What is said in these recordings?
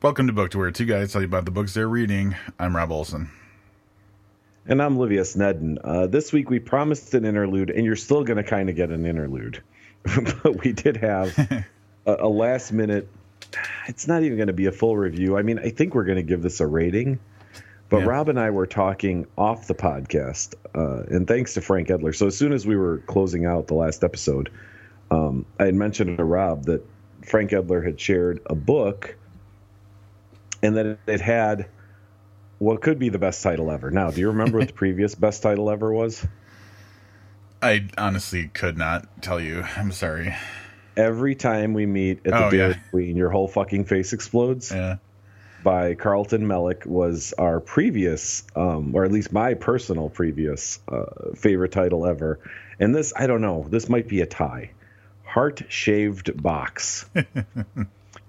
Welcome to Book to Where Two Guys Tell You About the Books They're Reading. I'm Rob Olson. And I'm Livia Snedden. This week we promised an interlude, and you're still going to kind of get an interlude. But we did have a last minute. It's not even going to be a full review. I mean, I think we're going to give this a rating. But yeah. Rob and I were talking off the podcast, and thanks to Frank Edler. So as soon as we were closing out the last episode, I had mentioned to Rob that Frank Edler had shared a book and that it had what could be the best title ever. Now, do you remember what the previous best title ever was? I honestly could not tell you. I'm sorry. Every time we meet at the Dairy Queen, your whole fucking face explodes. Yeah. By Carlton Mellick was our previous, or at least my personal previous favorite title ever. And this, I don't know, this might be a tie. Heart-Shaped Box.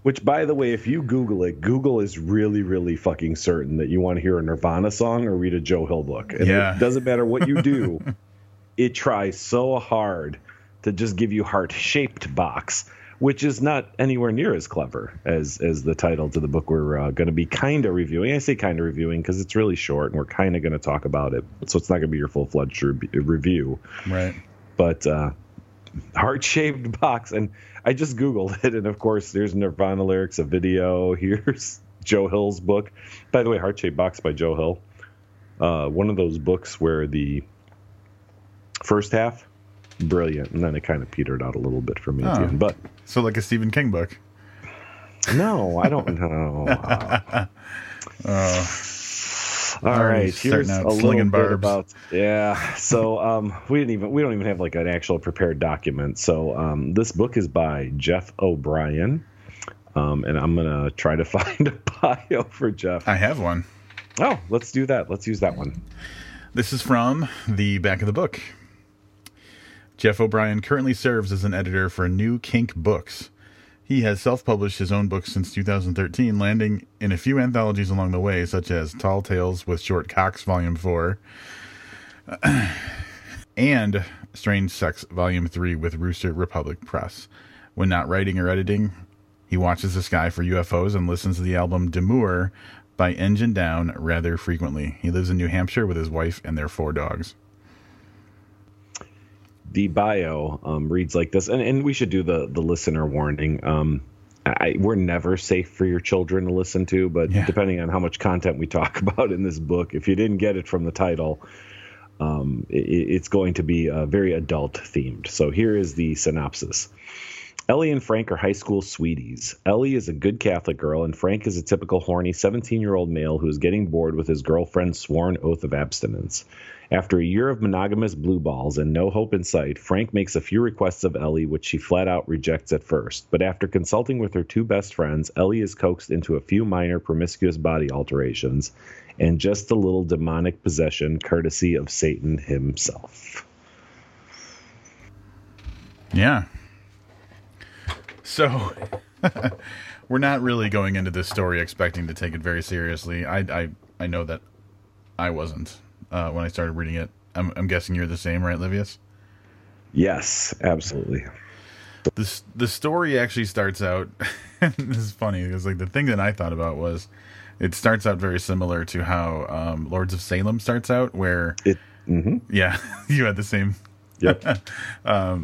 Which, by the way, if you Google it, Google is really, really fucking certain that you want to hear a Nirvana song or read a Joe Hill book. And it doesn't matter what you do. It tries so hard to just give you Heart-Shaped Box, which is not anywhere near as clever as the title to the book we're going to be kind of reviewing. I say kind of reviewing because it's really short and we're kind of going to talk about it. So it's not going to be your full-fledged review. Right. But Heart-Shaped Box. And I just Googled it. And, of course, there's Nirvana lyrics, a video. Here's Joe Hill's book. By the way, Heart-Shaped Box by Joe Hill. One of those books where the first half, brilliant, and then it kind of petered out a little bit for me at the end. But so like a Stephen King book? No, I don't know. All right, here's a little bit about So we don't even have like an actual prepared document. So this book is by Jeff O'Brien, and I'm gonna try to find a bio for Jeff. I have one. Oh, let's do that. Let's use that one. This is from the back of the book. Jeff O'Brien currently serves as an editor for New Kink Books. He has self-published his own books since 2013, landing in a few anthologies along the way, such as Tall Tales with Short Cocks, Volume 4, and Strange Sex, Volume 3 with Rooster Republic Press. When not writing or editing, he watches the sky for UFOs and listens to the album Demure by Engine Down rather frequently. He lives in New Hampshire with his wife and their 4 dogs. The bio reads like this, and we should do the listener warning. We're never safe for your children to listen to, but depending on how much content we talk about in this book, if you didn't get it from the title, it's going to be very adult themed. So here is the synopsis. Ellie and Frank are high school sweeties. Ellie is a good Catholic girl, and Frank is a typical horny 17-year-old male who is getting bored with his girlfriend's sworn oath of abstinence. After a year of monogamous blue balls and no hope in sight, Frank makes a few requests of Ellie, which she flat out rejects at first. But after consulting with her 2 best friends, Ellie is coaxed into a few minor promiscuous body alterations and just a little demonic possession courtesy of Satan himself. Yeah. So, we're not really going into this story expecting to take it very seriously. I know that I wasn't. When I started reading it, I'm guessing you're the same, right, Livius? Yes, absolutely. The story actually starts out. This is funny because like the thing that I thought about was it starts out very similar to how Lords of Salem starts out, where you had the same. Yep.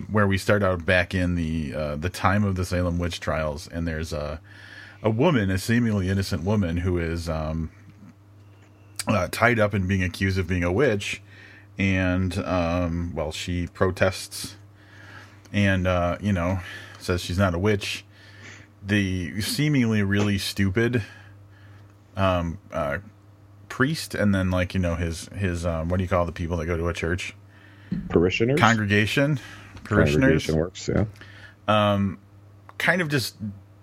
Where we start out back in the time of the Salem witch trials, and there's a woman, a seemingly innocent woman, who is tied up and being accused of being a witch, and she protests and says she's not a witch. The seemingly really stupid priest, and then his what do you call the people that go to a church? Parishioners? Congregation works, yeah. Kind of just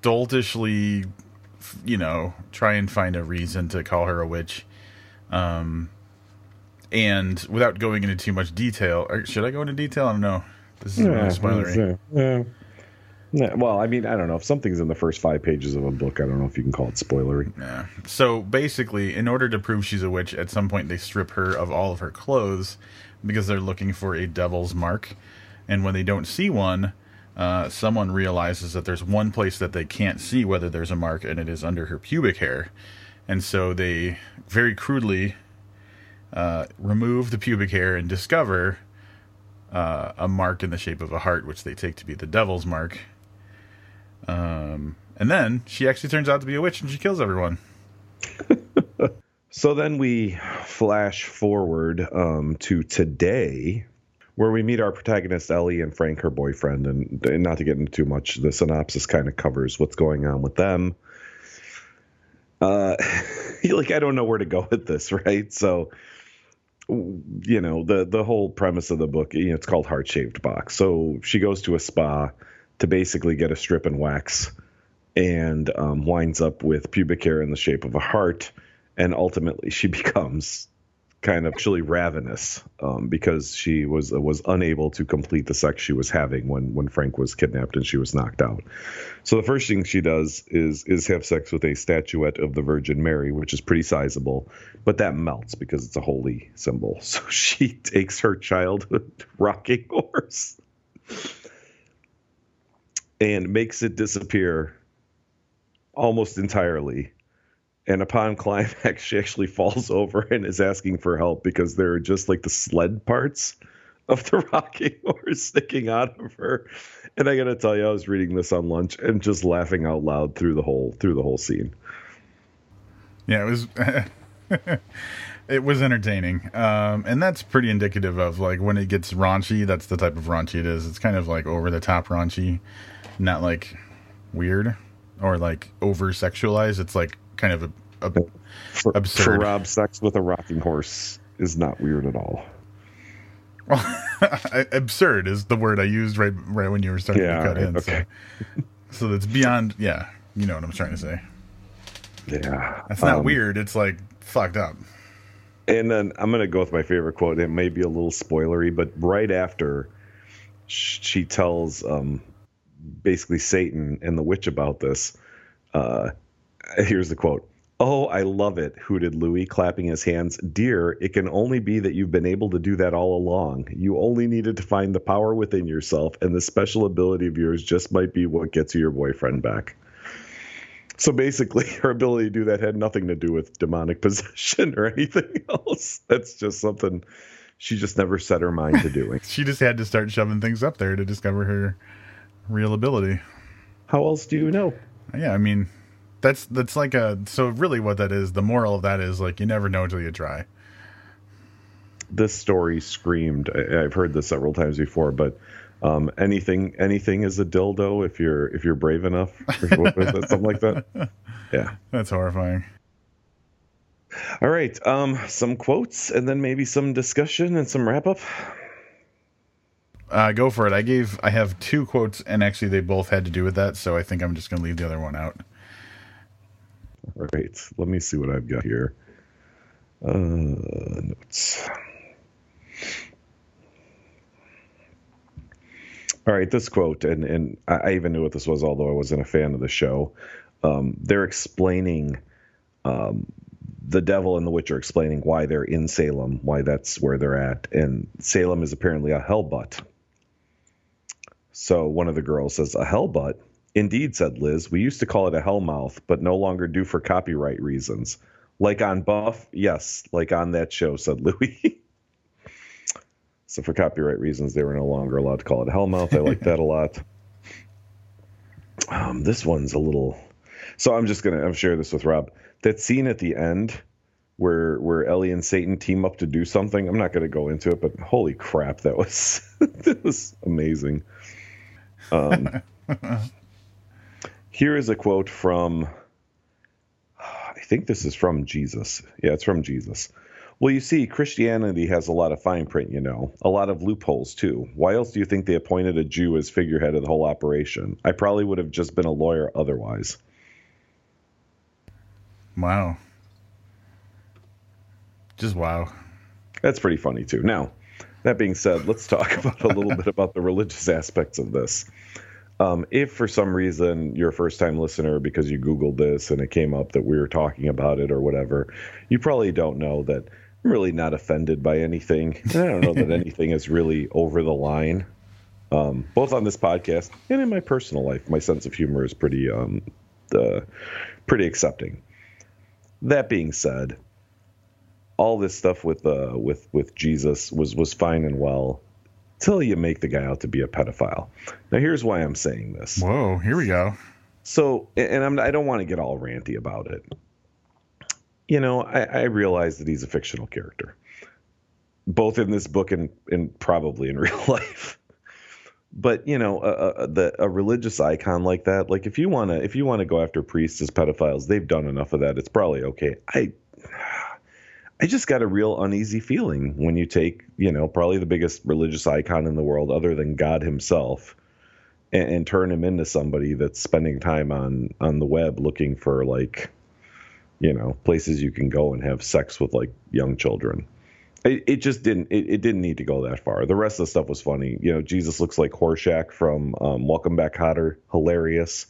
doltishly, try and find a reason to call her a witch. And without going into too much detail, or should I go into detail? I don't know. This is really spoilery. Yeah. Well, I mean, I don't know. If something's in the first 5 pages of a book, I don't know if you can call it spoilery. Yeah. So basically, in order to prove she's a witch, at some point they strip her of all of her clothes because they're looking for a devil's mark. And when they don't see one, someone realizes that there's one place that they can't see whether there's a mark, and it is under her pubic hair. And so they very crudely remove the pubic hair and discover a mark in the shape of a heart, which they take to be the devil's mark. And then she actually turns out to be a witch, and she kills everyone. So then we flash forward to today, where we meet our protagonists, Ellie, and Frank, her boyfriend. And not to get into too much, the synopsis kind of covers what's going on with them. Like, I don't know where to go with this, right? So, you know, the whole premise of the book, you know, it's called Heart-Shaped Box. So she goes to a spa to basically get a strip and wax, and winds up with pubic hair in the shape of a heart. And ultimately, she becomes kind of actually ravenous because she was unable to complete the sex she was having when Frank was kidnapped and she was knocked out. So the first thing she does is have sex with a statuette of the Virgin Mary, which is pretty sizable, but that melts because it's a holy symbol. So she takes her childhood rocking horse and makes it disappear almost entirely. And upon climax, she actually falls over and is asking for help because there are just like the sled parts of the rocking horse sticking out of her. And I got to tell you, I was reading this on lunch and just laughing out loud through the whole scene. Yeah, it was entertaining. And that's pretty indicative of like when it gets raunchy, that's the type of raunchy it is. It's kind of like over the top raunchy, not like weird or like over sexualized. It's like kind of absurd. For Rob, sex with a rocking horse is not weird at all. Well, absurd is the word I used right when you were starting to cut in. Okay. So that's beyond, you know what I'm trying to say. Yeah. That's not weird. It's like fucked up. And then I'm going to go with my favorite quote. It may be a little spoilery, but right after she tells basically Satan and the witch about this, here's the quote. "Oh, I love it," hooted Louis, clapping his hands. "Dear, it can only be that you've been able to do that all along. You only needed to find the power within yourself, and the special ability of yours just might be what gets you your boyfriend back." So basically, her ability to do that had nothing to do with demonic possession or anything else. That's just something she just never set her mind to doing. She just had to start shoving things up there to discover her real ability. How else do you know? Yeah, I mean... That's like a, so really what that is, the moral of that is like, you never know until you try. This story screamed, I've heard this several times before, but anything is a dildo if you're brave enough, or something like that. Yeah. That's horrifying. All right. Some quotes and then maybe some discussion and some wrap up. Go for it. I have two quotes, and actually they both had to do with that. So I think I'm just going to leave the other one out. All right, let me see what I've got here. Notes. All right, this quote, and I even knew what this was, although I wasn't a fan of the show. They're explaining, the devil and the witch are explaining why they're in Salem, why that's where they're at. And Salem is apparently a hell butt. So one of the girls says, "A hell butt? Indeed," said Liz. "We used to call it a hellmouth, but no longer do for copyright reasons." "Like on Buff?" "Yes, like on that show," said Louis. So for copyright reasons, they were no longer allowed to call it a hellmouth. I like that a lot. This one's a little... So I'm share this with Rob. That scene at the end where Ellie and Satan team up to do something, I'm not going to go into it, but holy crap, that was amazing. Here is a quote from, I think this is from Jesus. Yeah, it's from Jesus. "Well, you see, Christianity has a lot of fine print, you know, a lot of loopholes, too. Why else do you think they appointed a Jew as figurehead of the whole operation? I probably would have just been a lawyer otherwise." Wow. Just wow. That's pretty funny, too. Now, that being said, let's talk about a little bit about the religious aspects of this. If for some reason you're a first-time listener because you Googled this and it came up that we were talking about it or whatever, you probably don't know that I'm really not offended by anything. I don't know that anything is really over the line. both on this podcast and in my personal life. My sense of humor is pretty accepting. That being said, all this stuff with Jesus was fine and well till you make the guy out to be a pedophile. Now, here's why I'm saying this. Whoa, here we go. So, and I don't want to get all ranty about it. You know, I realize that he's a fictional character, both in this book and probably in real life. But, you know, a religious icon like that, like if you want to go after priests as pedophiles, they've done enough of that. It's probably okay. I just got a real uneasy feeling when you take, you know, probably the biggest religious icon in the world other than God himself and turn him into somebody that's spending time on the web looking for, like, you know, places you can go and have sex with, like, young children. It just didn't. It didn't need to go that far. The rest of the stuff was funny. You know, Jesus looks like Horshack from Welcome Back, Kotter. Hilarious.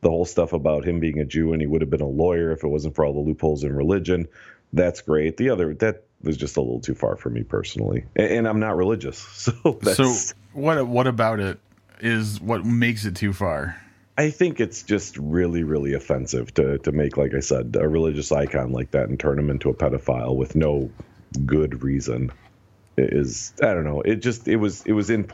The whole stuff about him being a Jew and he would have been a lawyer if it wasn't for all the loopholes in religion. That's great. The other, that was just a little too far for me personally, and I'm not religious. So what about it is what makes it too far? I think it's just really, really offensive to make, like I said, a religious icon like that and turn him into a pedophile with no good reason. I don't know. It was in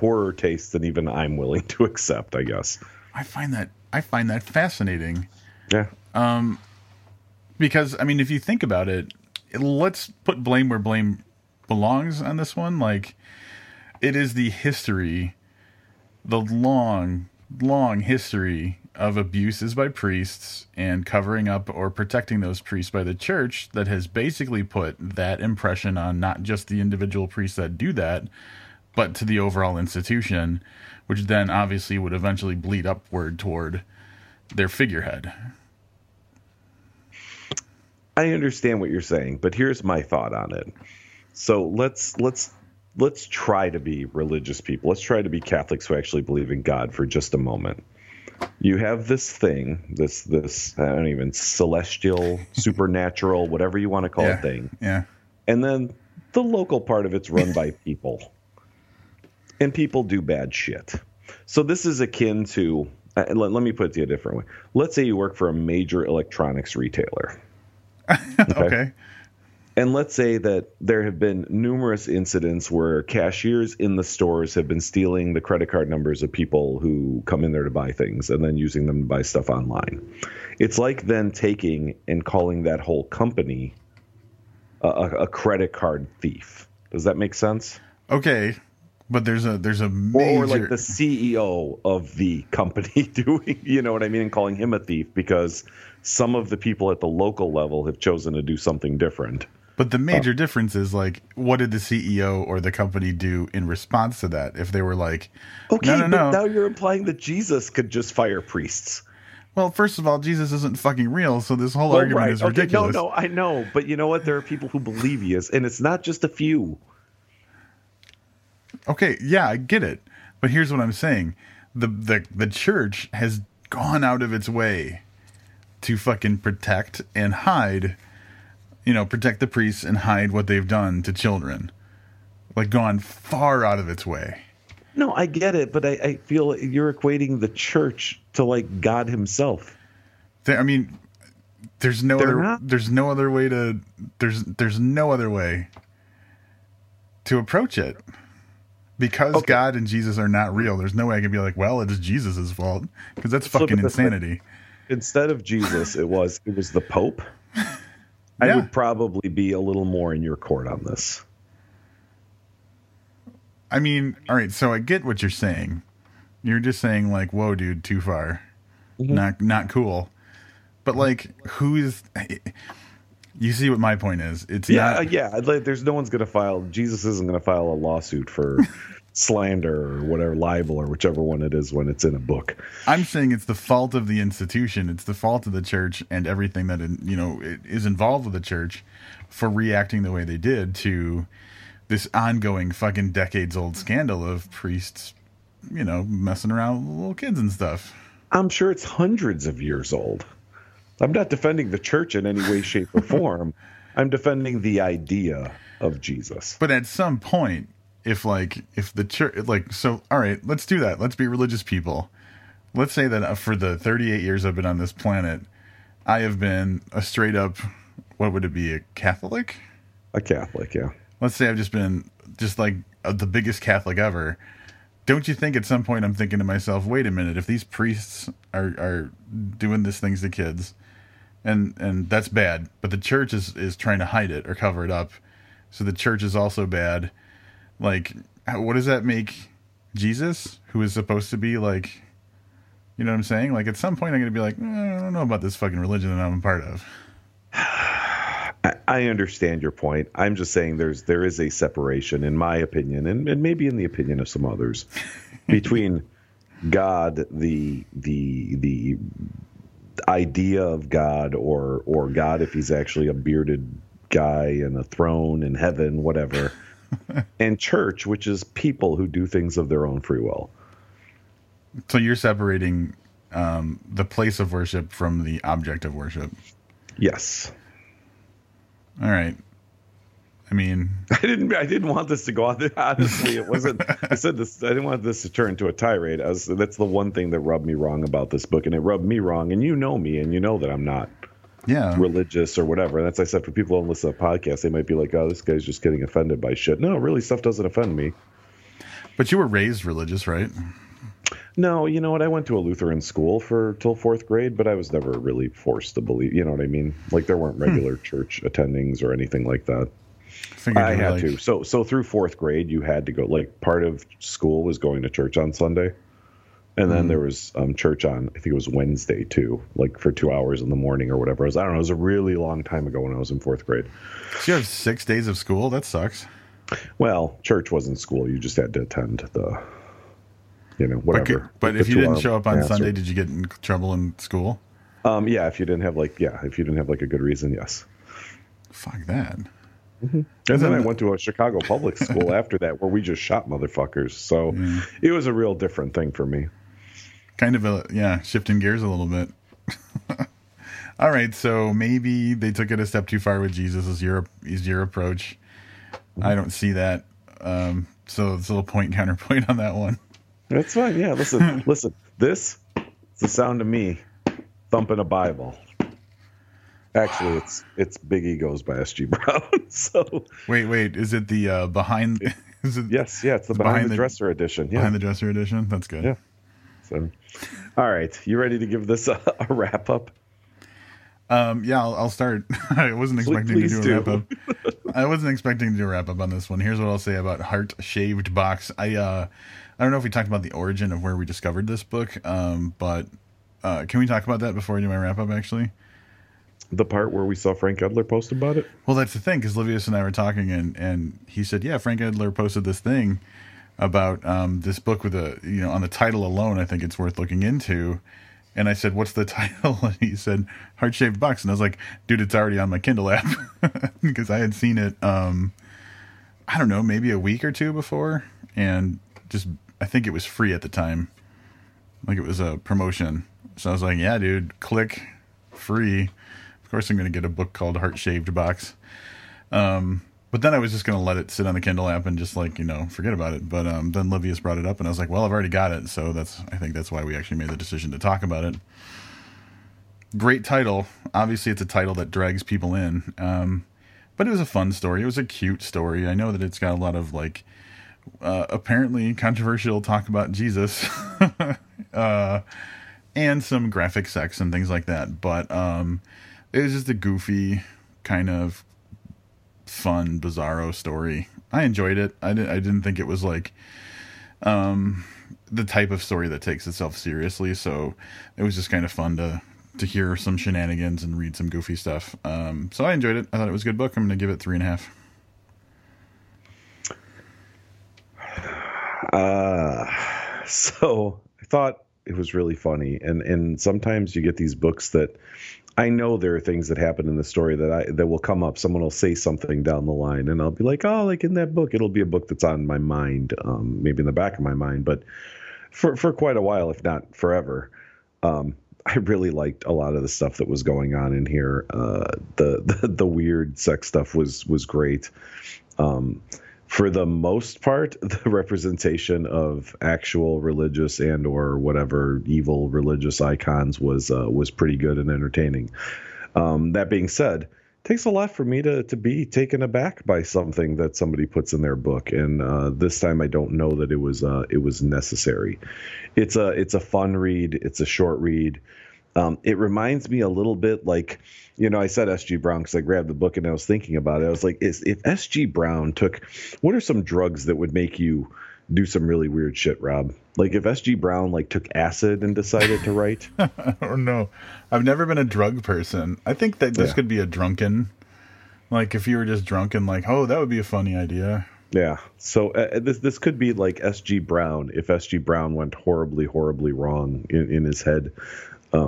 poorer taste than even I'm willing to accept, I guess. I find that fascinating. Yeah. Because, I mean, if you think about it, let's put blame where blame belongs on this one. Like, it is the history, the long, long history of abuses by priests and covering up or protecting those priests by the church that has basically put that impression on not just the individual priests that do that, but to the overall institution, which then obviously would eventually bleed upward toward their figurehead. I understand what you're saying, but here's my thought on it. So let's try to be religious people. Let's try to be Catholics who actually believe in God for just a moment. You have this thing, this I don't even, celestial, supernatural, whatever you want to call it, thing. Yeah. And then the local part of it's run by people. And people do bad shit. So this is akin to, let me put it to you a different way. Let's say you work for a major electronics retailer. Okay. And let's say that there have been numerous incidents where cashiers in the stores have been stealing the credit card numbers of people who come in there to buy things and then using them to buy stuff online. It's like then taking and calling that whole company a credit card thief. Does that make sense? Okay. But there's a major... Or like the CEO of the company doing, you know what I mean, and calling him a thief because some of the people at the local level have chosen to do something different. But the major difference is, like, what did the CEO or the company do in response to that? If they were like, okay, no. Now you're implying that Jesus could just fire priests. Well, first of all, Jesus isn't fucking real, so this whole argument is ridiculous. No, I know. But you know what? There are people who believe he is, and it's not just a few. Okay, yeah, I get it. But here's what I'm saying. The church has gone out of its way to fucking protect and hide, you know, protect the priests and hide what they've done to children. Like, gone far out of its way. No, I get it, but I feel you're equating the church to, like, God himself. There's no other way to approach it. Because okay. God and Jesus are not real, there's no way I can be like, well, it's Jesus' fault, because that's fucking insanity. Instead of Jesus, it was the Pope. Yeah. I would probably be a little more in your court on this. I mean, all right, so I get what you're saying. You're just saying, like, whoa, dude, too far. Mm-hmm. Not cool. But, like, who is... You see what my point is? It's there's no one's going to file. Jesus isn't going to file a lawsuit for slander or whatever, libel or whichever one it is when it's in a book. I'm saying it's the fault of the institution. It's the fault of the church and everything that, you know, is involved with the church for reacting the way they did to this ongoing fucking decades-old scandal of priests, you know, messing around with little kids and stuff. I'm sure it's hundreds of years old. I'm not defending the church in any way, shape, or form. I'm defending the idea of Jesus. But at some point, if the church, like, so, all right, let's do that. Let's be religious people. Let's say that for the 38 years I've been on this planet, I have been a straight up, what would it be, a Catholic? A Catholic, yeah. Let's say I've just been just like the biggest Catholic ever. Don't you think at some point I'm thinking to myself, wait a minute, if these priests are doing these things to kids, and that's bad, but the church is trying to hide it or cover it up, so the church is also bad. Like, what does that make Jesus, who is supposed to be like, you know what I'm saying? Like, at some point I'm going to be like, I don't know about this fucking religion that I'm a part of. I understand your point. I'm just saying there is a separation, in my opinion, and maybe in the opinion of some others, between God, the idea of God, or God if he's actually a bearded guy in a throne in heaven, whatever, and church, which is people who do things of their own free will. So you're separating the place of worship from the object of worship. Yes. All right. I mean, I didn't want this to go on. Honestly, it wasn't. I said this. I didn't want this to turn into a tirade. That's the one thing that rubbed me wrong about this book, and it rubbed me wrong. And you know me, and you know that I'm not religious or whatever. And that's, I said, for people who don't listen to podcasts, they might be like, "Oh, this guy's just getting offended by shit." No, really, stuff doesn't offend me. But you were raised religious, right? No, you know what? I went to a Lutheran school till fourth grade, but I was never really forced to believe. You know what I mean? Like, there weren't regular church attendings or anything like that. I had to. So through fourth grade, you had to go. Like, part of school was going to church on Sunday, and then there was church on, I think it was Wednesday too, like for 2 hours in the morning or whatever. I don't know. It was a really long time ago when I was in fourth grade. So you have 6 days of school? That sucks. Well, church wasn't school. You just had to attend the. You know, whatever. Okay. But if you didn't show up on Sunday, did you get in trouble in school? Yeah, if you didn't have like a good reason, yes. Fuck that. Mm-hmm. And then I went to a Chicago public school after that, where we just shot motherfuckers. So it was a real different thing for me. Kind of shifting gears a little bit. All right, so maybe they took it a step too far with Jesus is your approach. Mm-hmm. I don't see that. So it's a little counterpoint on that one. That's fine. Yeah, listen. This is the sound of me thumping a Bible. Actually, it's Big Egos by S.G. Brown. So wait, is it the behind? Is it, yes, yeah, it's the behind the dresser edition. Yeah. Behind the dresser edition. That's good. Yeah. So, all right, you ready to give this a wrap up? Yeah, I'll start. I wasn't expecting to do a wrap up. I wasn't expecting to do a wrap up on this one. Here's what I'll say about Heart-Shaped Box. I don't know if we talked about the origin of where we discovered this book, but can we talk about that before I do my wrap-up, actually? The part where we saw Frank Edler post about it? Well, that's the thing, because Livius and I were talking, and he said, yeah, Frank Edler posted this thing about this book with on the title alone, I think it's worth looking into. And I said, what's the title? And he said, Heart-Shaped Box. And I was like, dude, it's already on my Kindle app, because I had seen it, I don't know, maybe a week or two before, and just... I think it was free at the time. Like, it was a promotion. So I was like, yeah, dude, click free. Of course I'm going to get a book called Heart-Shaped Box. But then I was just going to let it sit on the Kindle app and just, like, forget about it. But then Livius brought it up, and I was like, well, I've already got it. So I think that's why we actually made the decision to talk about it. Great title. Obviously, it's a title that drags people in. But it was a fun story. It was a cute story. I know that it's got a lot of, like... apparently controversial talk about Jesus and some graphic sex and things like that, but it was just a goofy kind of fun bizarro story. I enjoyed it. I didn't think it was like the type of story that takes itself seriously, so it was just kind of fun to hear some shenanigans and read some goofy stuff. So I enjoyed it. I thought it was a good book. I'm going to give it 3.5. So I thought it was really funny. And sometimes you get these books that I know there are things that happen in the story that will come up. Someone will say something down the line and I'll be like, oh, like in that book, it'll be a book that's on my mind, maybe in the back of my mind, but for quite a while, if not forever. I really liked a lot of the stuff that was going on in here. The weird sex stuff was great. for the most part, the representation of actual religious and or whatever evil religious icons was pretty good and entertaining. That being said, it takes a lot for me to be taken aback by something that somebody puts in their book. And this time I don't know that it was necessary. It's a fun read. It's a short read. It reminds me a little bit like, you know, I said S.G. Brown because I grabbed the book and I was thinking about it. I was like, if S.G. Brown took, what are some drugs that would make you do some really weird shit, Rob? Like if S.G. Brown like took acid and decided to write? I don't know. I've never been a drug person. I think that this could be a drunken, like if you were just drunk and like, oh, that would be a funny idea. Yeah. So this could be like S.G. Brown if S.G. Brown went horribly, horribly wrong in his head.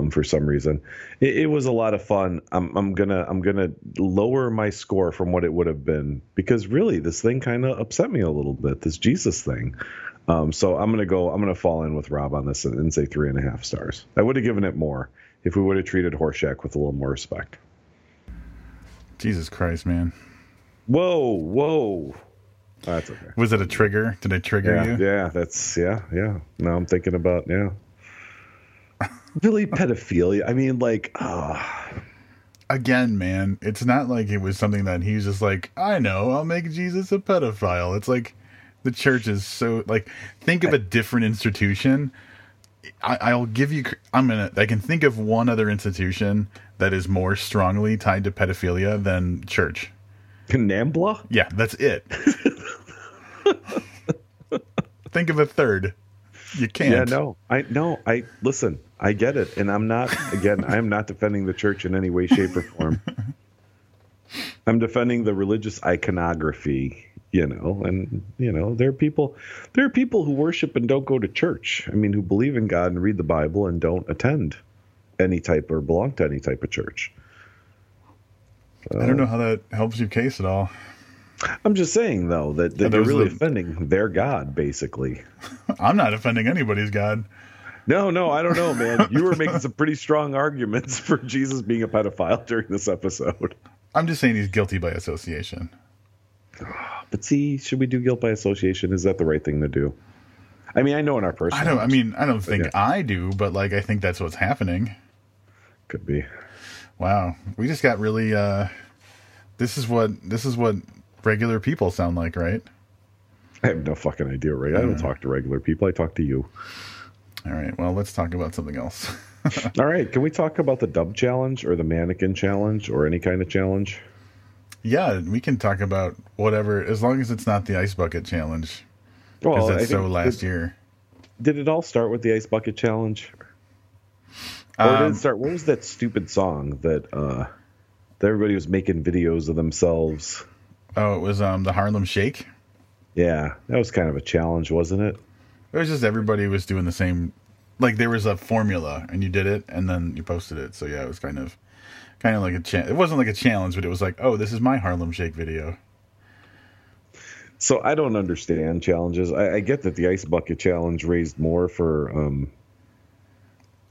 For some reason, it was a lot of fun. I'm gonna lower my score from what it would have been because really this thing kind of upset me a little bit. This Jesus thing. So I'm gonna fall in with Rob on this and say 3.5 stars. I would have given it more if we would have treated Horshack with a little more respect. Jesus Christ, man! Whoa! That's okay. Was it a trigger? Did I trigger you? Yeah. That's. Now I'm thinking about Really pedophilia. I mean, like, again, man, it's not like it was something that he was just like, I know, I'll make Jesus a pedophile. It's like the church is so like, think of a different institution. I can think of one other institution that is more strongly tied to pedophilia than church. Nambla? Yeah, that's it. Think of a third. You can't. Yeah, no, I listen. I get it, and I'm not defending the church in any way, shape, or form. I'm defending the religious iconography, there are people who worship and don't go to church. I mean, who believe in God and read the Bible and don't attend any type or belong to any type of church. So, I don't know how that helps your case at all. I'm just saying, though, that they're really offending their God, basically. I'm not offending anybody's God. No, I don't know, man. You were making some pretty strong arguments for Jesus being a pedophile during this episode. I'm just saying he's guilty by association. But see, should we do guilt by association? Is that the right thing to do? I mean, I know in our personal... I do, but like I think that's what's happening. Could be. Wow. We just got really... This is what regular people sound like, right? I have no fucking idea, right? I don't talk to regular people. I talk to you. All right. Well, let's talk about something else. All right. Can we talk about the dub challenge or the mannequin challenge or any kind of challenge? Yeah, we can talk about whatever, as long as it's not the ice bucket challenge. Well, that's last year. Did it all start with the ice bucket challenge? Or did it start? What was that stupid song that everybody was making videos of themselves? Oh, it was the Harlem Shake? Yeah, that was kind of a challenge, wasn't it? It was just everybody was doing the same. Like there was a formula, and you did it, and then you posted it. So yeah, it was kind of like a challenge. It wasn't like a challenge, but it was like, oh, this is my Harlem Shake video. So I don't understand challenges. I get that the ice bucket challenge raised more for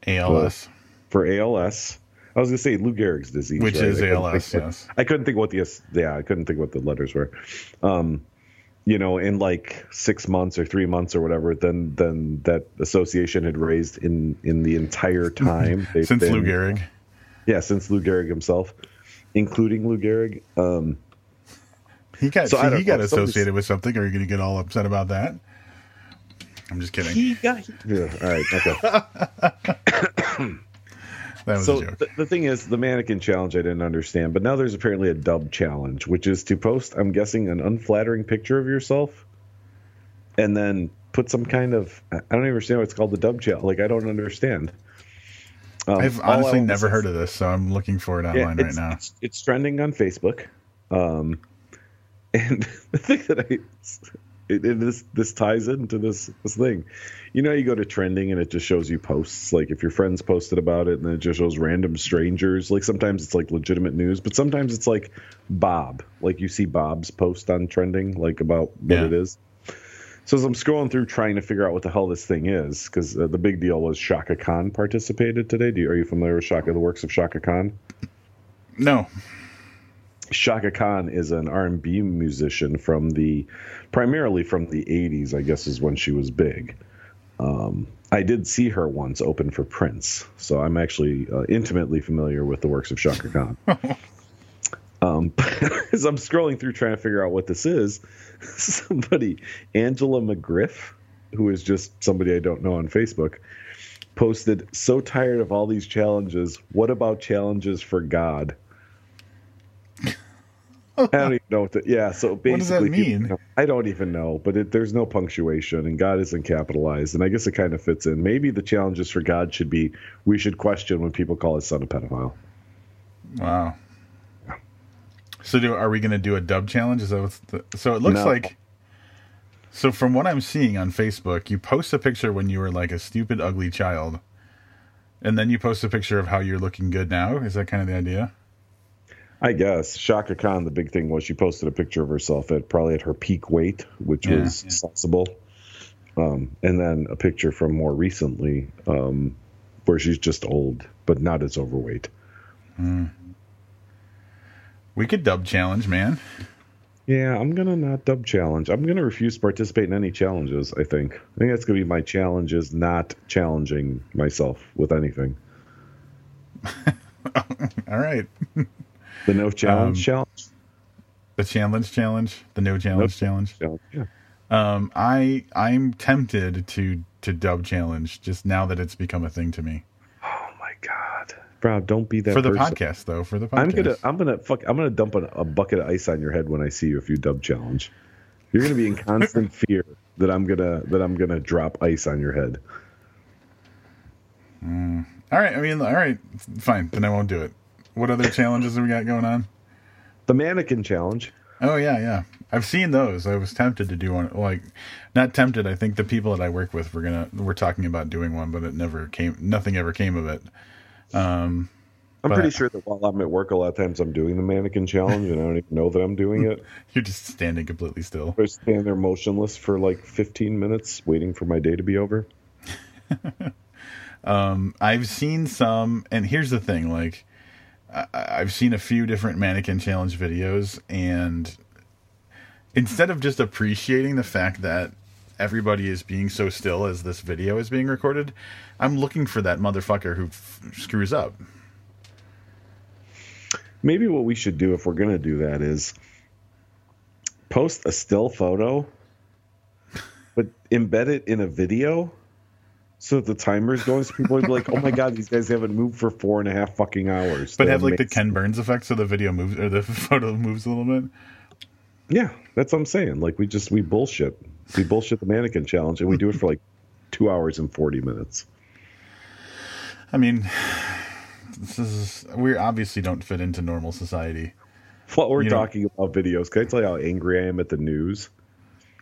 ALS. I was going to say Lou Gehrig's disease, which is ALS. Yes, I couldn't think what the letters were. In like 6 months or 3 months or whatever, then that association had raised in the entire time since Lou Gehrig. Yeah, since Lou Gehrig himself, including Lou Gehrig. He got associated with something. Are you going to get all upset about that? I'm just kidding. All right. Okay. That was a joke. The thing is, the mannequin challenge I didn't understand, but now there's apparently a dub challenge, which is to post, I'm guessing, an unflattering picture of yourself and then put some kind of, I don't even understand what's called the dub challenge. Like, I don't understand. I've honestly never heard of this, so I'm looking for it online right now. It's trending on Facebook. And the thing that this ties into this thing. You know, you go to trending and it just shows you posts. Like if your friends posted about it, and then it just shows random strangers. Like sometimes it's like legitimate news, but sometimes it's like Bob. Like you see Bob's post on trending, like about what it is. So as I'm scrolling through trying to figure out what the hell this thing is, because the big deal was Chaka Khan participated today. Are you familiar with the works of Chaka Khan? No. Chaka Khan is an R&B musician primarily from the 80s, I guess, is when she was big. I did see her once open for Prince, so I'm actually intimately familiar with the works of Chaka Khan. As I'm scrolling through trying to figure out what this is, Angela McGriff, who is just somebody I don't know on Facebook, posted, "So tired of all these challenges. What about challenges for God?" I don't even know what that. Yeah, so basically, what does that mean? I don't even know, but there's no punctuation, and God isn't capitalized, and I guess it kind of fits in. Maybe the challenges for God should be, we should question when people call his son a pedophile. Wow. Yeah. So are we going to do a dub challenge? Is that so it looks like. So from what I'm seeing on Facebook, you post a picture when you were like a stupid, ugly child, and then you post a picture of how you're looking good now. Is that kind of the idea? I guess. Chaka Khan, the big thing was she posted a picture of herself at her peak weight, which was sensible. And then a picture from more recently where she's just old, but not as overweight. Mm. We could dub challenge, man. Yeah, I'm going to not dub challenge. I'm going to refuse to participate in any challenges, I think. I think that's going to be my challenge, is not challenging myself with anything. All right. The no challenge challenge? The challenge challenge? The no challenge challenge? Yeah. I'm tempted to dub challenge just now that it's become a thing to me. Oh my God. Bro, don't be that person. Podcast though. For the podcast. I'm gonna dump a bucket of ice on your head when I see you if you dub challenge. You're gonna be in constant fear that I'm gonna drop ice on your head. All right, fine, then I won't do it. What other challenges have we got going on? The mannequin challenge. Oh, yeah. I've seen those. I was tempted to do one. Like, not tempted. I think the people that I work with were talking about doing one, but it never came. Nothing ever came of it. I'm pretty sure that while I'm at work, a lot of times I'm doing the mannequin challenge, and I don't even know that I'm doing it. You're just standing completely still. I stand there motionless for like 15 minutes, waiting for my day to be over. I've seen some, and here's the thing, like, I've seen a few different mannequin challenge videos, and instead of just appreciating the fact that everybody is being so still as this video is being recorded, I'm looking for that motherfucker who screws up. Maybe what we should do if we're going to do that is post a still photo, but embed it in a video. So that the timer's going, so people would be like, "Oh my God, these guys haven't moved for 4.5 fucking hours." But have like the Ken Burns effect, so the video moves or the photo moves a little bit. Yeah, that's what I'm saying. Like we bullshit. We bullshit the mannequin challenge, and we do it for like 2 hours and 40 minutes. I mean, we obviously don't fit into normal society. Well, we're talking about videos. Can I tell you how angry I am at the news?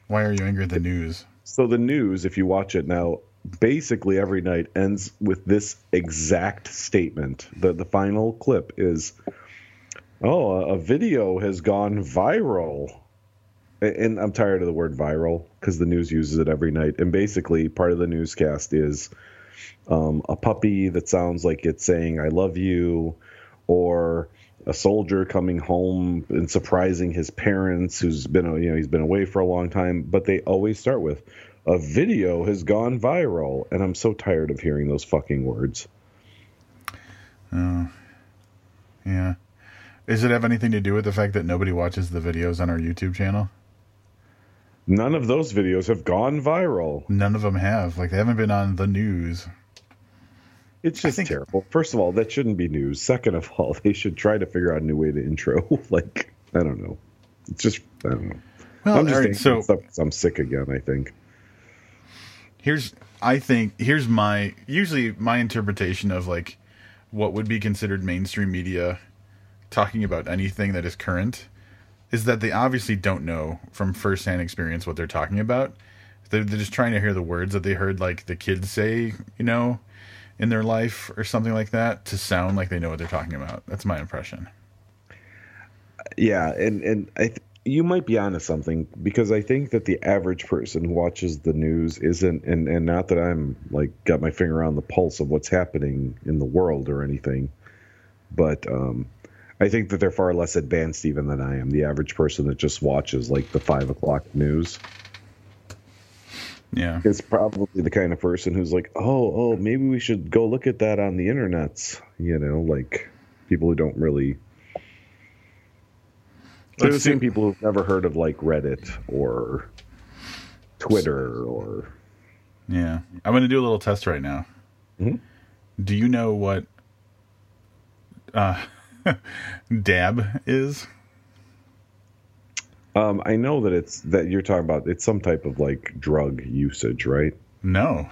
Why are you angry at the news? So the news, if you watch it now. Basically every night ends with this exact statement. The final clip is, "Oh, a video has gone viral." And I'm tired of the word viral because the news uses it every night. And basically part of the newscast is a puppy that sounds like it's saying, "I love you," or a soldier coming home and surprising his parents who's been, he's been away for a long time. But they always start with, "A video has gone viral," and I'm so tired of hearing those fucking words. Oh, yeah. Does it have anything to do with the fact that nobody watches the videos on our YouTube channel? None of those videos have gone viral. None of them have. Like, they haven't been on the news. It's just terrible. First of all, that shouldn't be news. Second of all, they should try to figure out a new way to intro. Like, I don't know. It's just, I don't know. Well, I'm just angry stuff 'cause I'm sick again, I think. Here's my interpretation of like what would be considered mainstream media talking about anything that is current is that they obviously don't know from firsthand experience what they're talking about. They're just trying to hear the words that they heard like the kids say, in their life or something like that to sound like they know what they're talking about. That's my impression. Yeah, and I think you might be onto something because I think that the average person who watches the news isn't, and not that I'm like got my finger on the pulse of what's happening in the world or anything, but I think that they're far less advanced even than I am, the average person that just watches like the 5 o'clock news. Yeah. It's probably the kind of person who's like, oh, maybe we should go look at that on the internets. You know, like people who don't really. I've seen people who've never heard of like Reddit or Twitter or. Yeah. I'm going to do a little test right now. Mm-hmm. Do you know what dab is? I know that you're talking about, it's some type of like drug usage, right? No.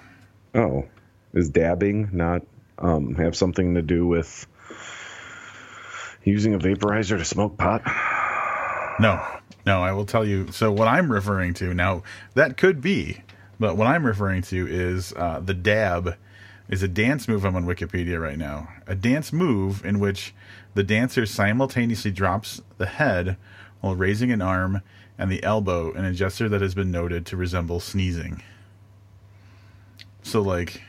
Oh, is dabbing not have something to do with using a vaporizer to smoke pot? No, I will tell you. So what I'm referring to now, that could be, but what I'm referring to is the dab is a dance move. I'm on Wikipedia right now. A dance move in which the dancer simultaneously drops the head while raising an arm and the elbow in a gesture that has been noted to resemble sneezing. So, like...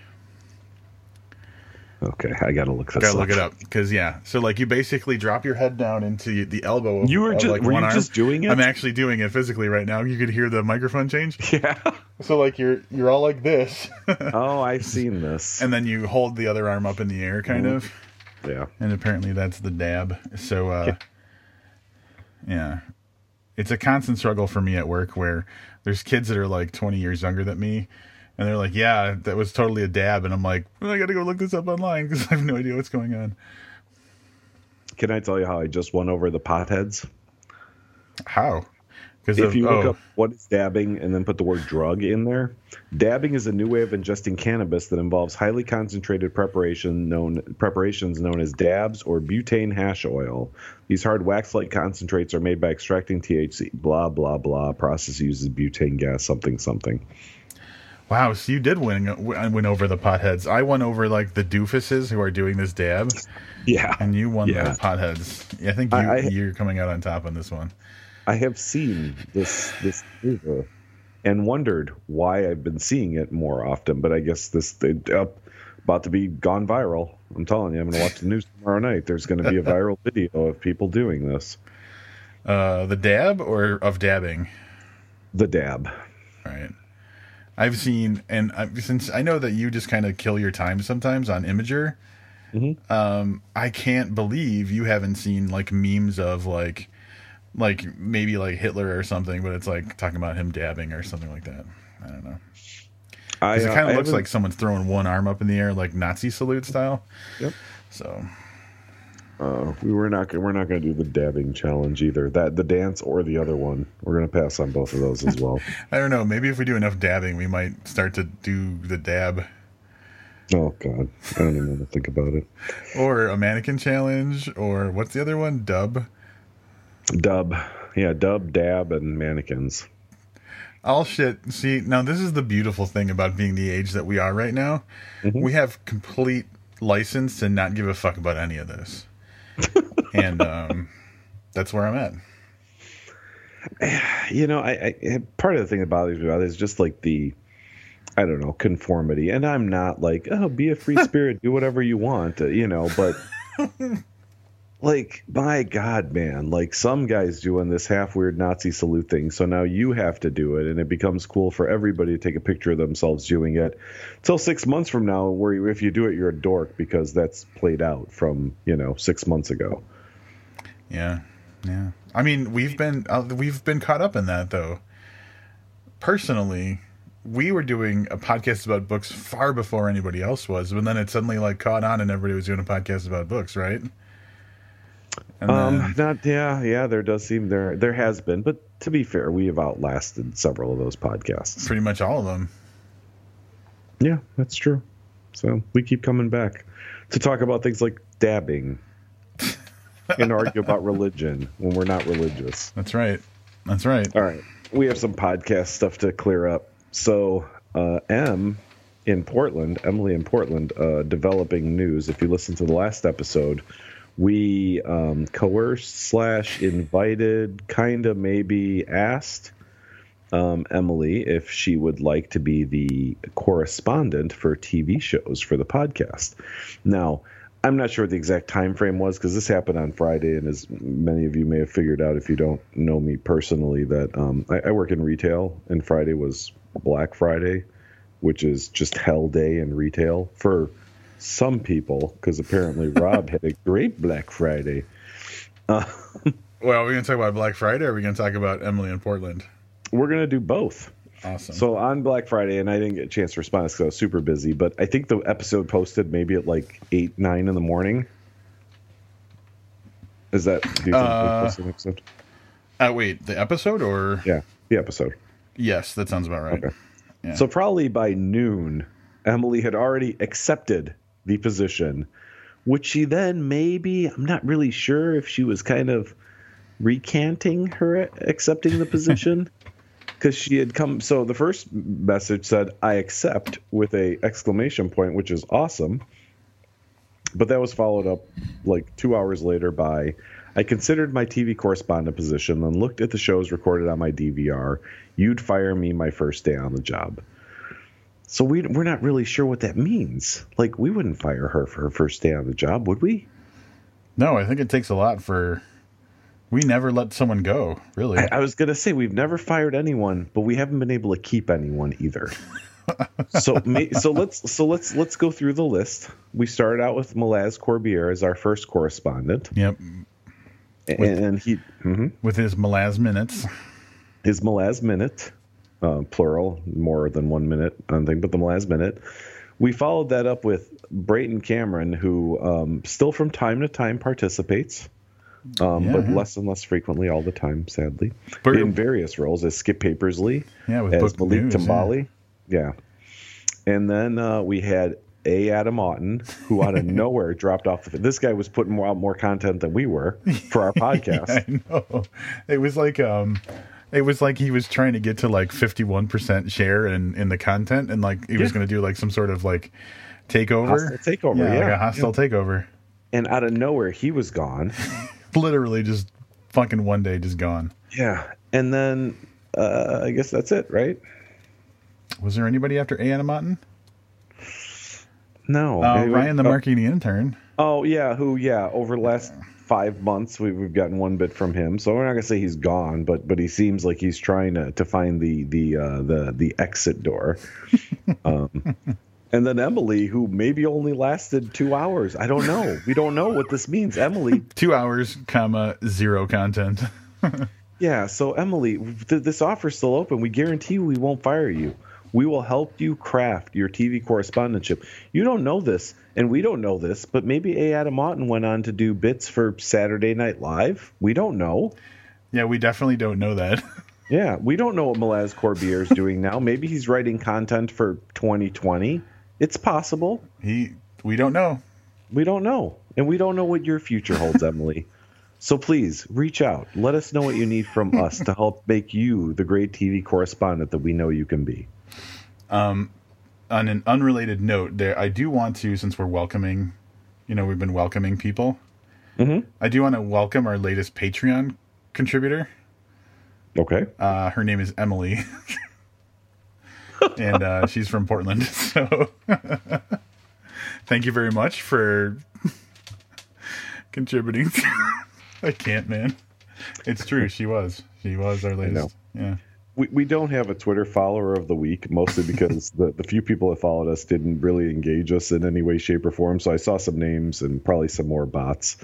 Okay, I gotta look this up. Gotta look it up, because, yeah. So, like, you basically drop your head down into the elbow of, you were just, like, were one you arm. Just doing it? I'm actually doing it physically right now. You could hear the microphone change. Yeah. So, like, you're all like this. Oh, I've seen this. And then you hold the other arm up in the air, kind of. Yeah. And apparently that's the dab. So, yeah. Yeah, it's a constant struggle for me at work where there's kids that are like 20 years younger than me, and they're like, yeah, that was totally a dab. And I'm like, well, I got to go look this up online because I have no idea what's going on. Can I tell you how I just won over the potheads? How? Because if you look up what is dabbing and then put the word drug in there, dabbing is a new way of ingesting cannabis that involves highly concentrated preparations known as dabs or butane hash oil. These hard wax-like concentrates are made by extracting THC, blah, blah, blah, process uses butane gas, something, something. Wow, so you did win over the potheads. I won over, like, the doofuses who are doing this dab. Yeah. And you won the potheads. I think you're coming out on top on this one. I have seen this maneuver and wondered why I've been seeing it more often, but I guess this about to be gone viral. I'm telling you, I'm going to watch the news tomorrow night. There's going to be a viral video of people doing this. The dab or of dabbing? The dab. All right. I've seen, and since I know that you just kind of kill your time sometimes on Imgur, mm-hmm. I can't believe you haven't seen like memes of like maybe like Hitler or something, but it's like talking about him dabbing or something like that. I don't know. It kind of looks like someone's throwing one arm up in the air, like Nazi salute style. Yep. So we're not going to do the dabbing challenge either. That the dance or the other one, we're going to pass on both of those as well. I don't know. Maybe if we do enough dabbing, we might start to do the dab. Oh God, I don't even want to think about it. Or a mannequin challenge, or what's the other one? Dub. Yeah, dub, dab, and mannequins. All shit. See, now this is the beautiful thing about being the age that we are right now. Mm-hmm. We have complete license to not give a fuck about any of this. And that's where I'm at. You know, I part of the thing that bothers me about it is just like the, I don't know, conformity. And I'm not like, oh, be a free spirit, do whatever you want, you know, but... Like, my God, man, like some guy's doing this half weird Nazi salute thing. So now you have to do it. And it becomes cool for everybody to take a picture of themselves doing it till 6 months from now, where if you do it, you're a dork because that's played out from, you know, 6 months ago. Yeah. Yeah. I mean, we've been caught up in that, though. Personally, we were doing a podcast about books far before anybody else was. But then it suddenly like caught on and everybody was doing a podcast about books. Right. And there has been, but to be fair, we have outlasted several of those podcasts. Pretty much all of them. Yeah, that's true. So we keep coming back to talk about things like dabbing and argue about religion when we're not religious. That's right. All right. We have some podcast stuff to clear up. So, Emily in Portland, developing news. If you listen to the last episode, we coerced / invited, kind of maybe asked Emily if she would like to be the correspondent for TV shows for the podcast. Now, I'm not sure what the exact time frame was, because this happened on Friday, and as many of you may have figured out if you don't know me personally, that I work in retail, and Friday was Black Friday, which is just hell day in retail for some people, because apparently Rob had a great Black Friday. Well, are we going to talk about Black Friday, or are we going to talk about Emily in Portland? We're going to do both. Awesome. So on Black Friday, and I didn't get a chance to respond because I was super busy, but I think the episode posted maybe at like 8, 9 in the morning. Is that, do you think we posted an episode? Wait, the episode or? Yeah, the episode. Yes, that sounds about right. Okay. Yeah. So probably by noon, Emily had already accepted the position, which she then maybe, I'm not really sure if she was kind of recanting her accepting the position. Because she had come, so the first message said, "I accept," with a exclamation point, which is awesome. But that was followed up like 2 hours later by, "I considered my TV correspondent position and looked at the shows recorded on my DVR. You'd fire me my first day on the job." So we're not really sure what that means. Like, we wouldn't fire her for her first day on the job, would we? No, I think it takes a lot for... We never let someone go, really. I was going to say, we've never fired anyone, but we haven't been able to keep anyone either. So let's go through the list. We started out with Malaz Corbier as our first correspondent. Yep. And he... Mm-hmm. With his Malaz Minutes. His Malaz Minute, plural, more than 1 minute, I don't think, but the Malaz Minute. We followed that up with Brayton Cameron, who still from time to time participates. But less and less frequently all the time, sadly. In various roles, as Skip Papersley, as Malik Tambali. Yeah. And then we had Adam Auten, who out of nowhere dropped off. This guy was putting out more content than we were for our podcast. Yeah, I know. It was like he was trying to get to like 51% share in the content, and like he was going to do like some sort of like takeover. Hostile takeover, like a hostile takeover. And out of nowhere, he was gone. Literally just fucking one day just gone. Yeah. And then I guess that's it, right? Was there anybody after Adam Auten? No. Ryan the marketing intern. Oh, yeah. Who, over the last 5 months, we've gotten one bit from him. So we're not going to say he's gone, but he seems like he's trying to find the exit door. And then Emily, who maybe only lasted 2 hours. I don't know. We don't know what this means. Emily. 2 hours, comma, zero content. Yeah. So, Emily, this offer's still open. We guarantee we won't fire you. We will help you craft your TV correspondentship. You don't know this, and we don't know this, but maybe Adam Auten went on to do bits for Saturday Night Live. We don't know. Yeah, we definitely don't know that. Yeah. We don't know what Malaz Corbier is doing now. Maybe he's writing content for 2020. It's possible. We don't know. We don't know. And we don't know what your future holds, Emily. So please, reach out. Let us know what you need from us to help make you the great TV correspondent that we know you can be. On an unrelated note, I do want to, since we're welcoming, we've been welcoming people. Mm-hmm. I do want to welcome our latest Patreon contributor. Okay. Her name is Emily. And she's from Portland, so thank you very much for contributing. I can't, man. It's true. She was our latest. Yeah. We don't have a Twitter follower of the week, mostly because the few people that followed us didn't really engage us in any way, shape, or form. So I saw some names and probably some more bots.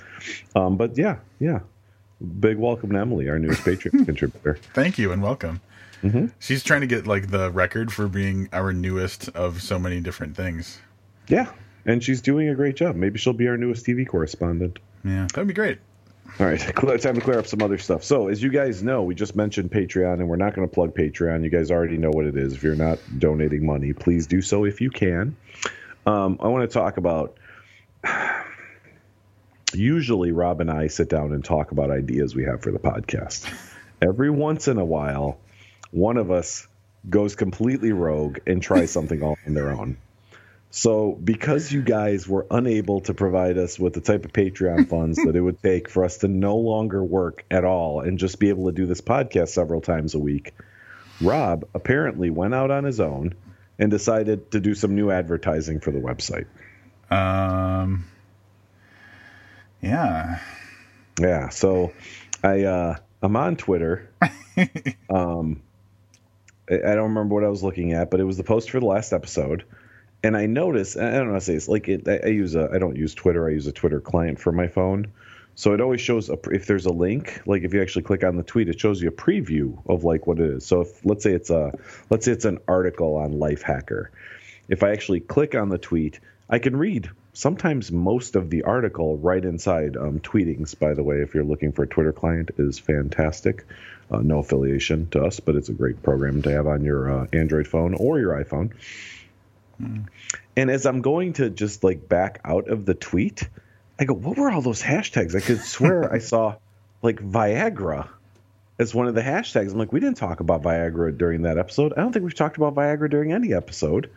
But yeah. Big welcome to Emily, our newest Patreon contributor. Thank you and welcome. Mm-hmm. She's trying to get like the record for being our newest of so many different things. Yeah, and she's doing a great job. Maybe she'll be our newest TV correspondent. Yeah, that would be great. All right, time to clear up some other stuff. So, as you guys know, we just mentioned Patreon, and we're not going to plug Patreon. You guys already know what it is. If you're not donating money, please do so if you can. I want to talk about... Usually, Rob and I sit down and talk about ideas we have for the podcast. Every once in a while... one of us goes completely rogue and tries something all on their own. So because you guys were unable to provide us with the type of Patreon funds that it would take for us to no longer work at all and just be able to do this podcast several times a week, Rob apparently went out on his own and decided to do some new advertising for the website. Yeah. Yeah. So I'm on Twitter. I don't remember what I was looking at, but it was the post for the last episode. And I noticed, I don't know how to say this, like I don't use Twitter. I use a Twitter client for my phone. So it always shows if there's a link, like if you actually click on the tweet, it shows you a preview of like what it is. So if let's say it's an article on Lifehacker. If I actually click on the tweet, I can read sometimes most of the article right inside. Tweetings, by the way, if you're looking for a Twitter client, is fantastic. No affiliation to us, but it's a great program to have on your Android phone or your iPhone. Mm. And as I'm going to just like back out of the tweet, I go, what were all those hashtags? I could swear I saw like Viagra as one of the hashtags. I'm like, we didn't talk about Viagra during that episode. I don't think we've talked about Viagra during any episode.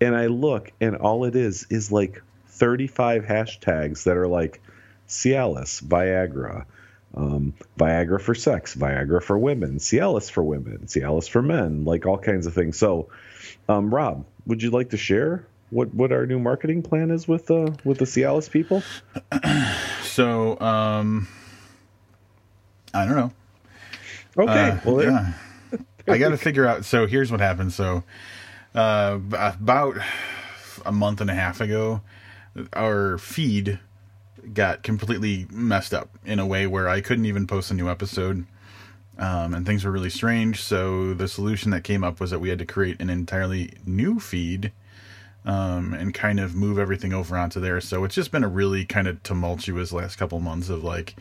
And I look, and all it is like 35 hashtags that are like Cialis, Viagra, Viagra for sex, Viagra for women, Cialis for men, like all kinds of things. So, Rob, would you like to share what our new marketing plan is with the Cialis people? So, I don't know. Okay. Well, yeah. I got to figure out. So here's what happened. So. About a month and a half ago, our feed got completely messed up in a way where I couldn't even post a new episode, and things were really strange. So the solution that came up was that we had to create an entirely new feed, and kind of move everything over onto there. So it's just been a really kind of tumultuous last couple months of like,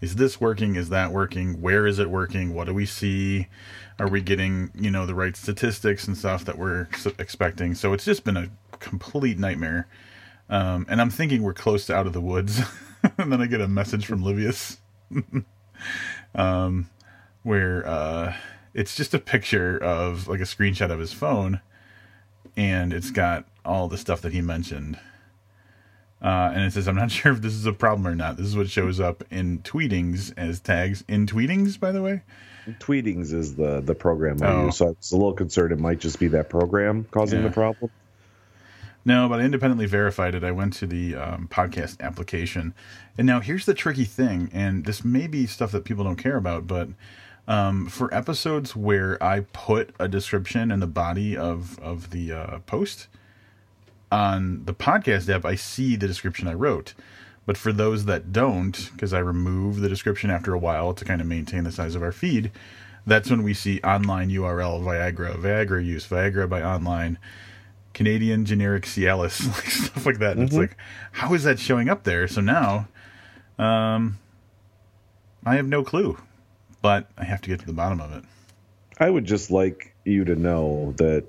is this working? Is that working? Where is it working? What do we see? Are we getting, you know, the right statistics and stuff that we're expecting? So it's just been a complete nightmare. And I'm thinking we're close to out of the woods. And then I get a message from Livius where it's just a picture of like a screenshot of his phone. And it's got all the stuff that he mentioned. And it says, I'm not sure if this is a problem or not. This is what shows up in Tweetings as tags. In Tweetings, by the way? Tweetings is the program I use. So I was a little concerned it might just be that program causing the problem. No, but I independently verified it. I went to the podcast application. And now here's the tricky thing. And this may be stuff that people don't care about, but... for episodes where I put a description in the body of the post on the podcast app, I see the description I wrote. But for those that don't, because I remove the description after a while to kind of maintain the size of our feed, that's when we see online URL Viagra, Viagra use, Viagra by online, Canadian generic Cialis, like stuff like that. And it's like, how is that showing up there? So now I have no clue. But I have to get to the bottom of it. I would just like you to know that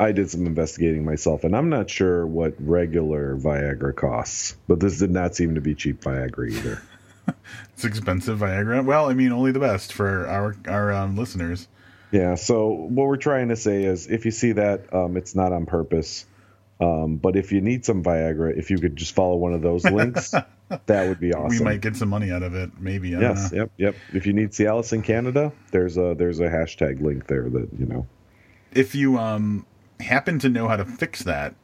I did some investigating myself, and I'm not sure what regular Viagra costs, but this did not seem to be cheap Viagra either. It's expensive Viagra. Well, I mean, only the best for our listeners. Yeah, so what we're trying to say is if you see that, it's not on purpose. But if you need some Viagra, if you could just follow one of those links... That would be awesome. We might get some money out of it, maybe. I don't know. Yep. If you need Cialis in Canada, there's a hashtag link there that, you know. If you happen to know how to fix that.